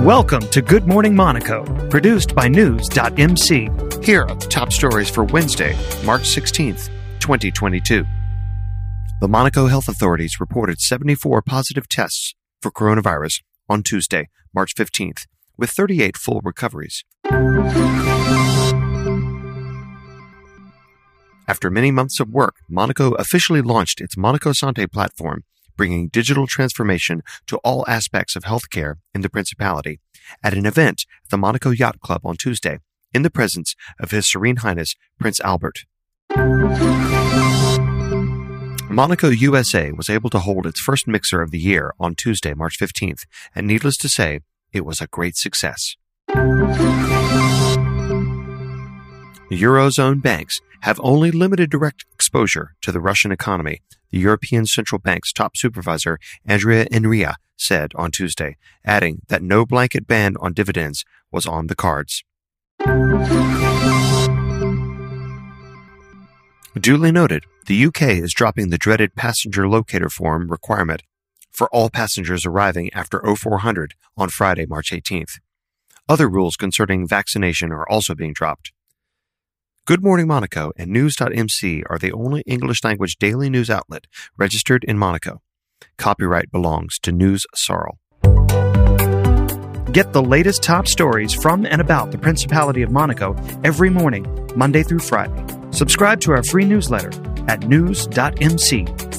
Welcome to Good Morning Monaco, produced by News.mc. Here are the top stories for Wednesday, March 16th, 2022. The Monaco health authorities reported 74 positive tests for coronavirus on Tuesday, March 15th, with 38 full recoveries. After many months of work, Monaco officially launched its Monaco Sante platform, bringing digital transformation to all aspects of healthcare in the Principality, at an event at the Monaco Yacht Club on Tuesday, in the presence of His Serene Highness Prince Albert. Monaco USA was able to hold its first mixer of the year on Tuesday, March 15th, and needless to say, it was a great success. Eurozone banks have only limited direct exposure to the Russian economy, the European Central Bank's top supervisor, Andrea Enria, said on Tuesday, adding that no blanket ban on dividends was on the cards. Duly noted, the UK is dropping the dreaded passenger locator form requirement for all passengers arriving after 0400 on Friday, March 18th. Other rules concerning vaccination are also being dropped. Good Morning Monaco and News.mc are the only English-language daily news outlet registered in Monaco. Copyright belongs to News SARL. Get the latest top stories from and about the Principality of Monaco every morning, Monday through Friday. Subscribe to our free newsletter at news.mc/newsletter.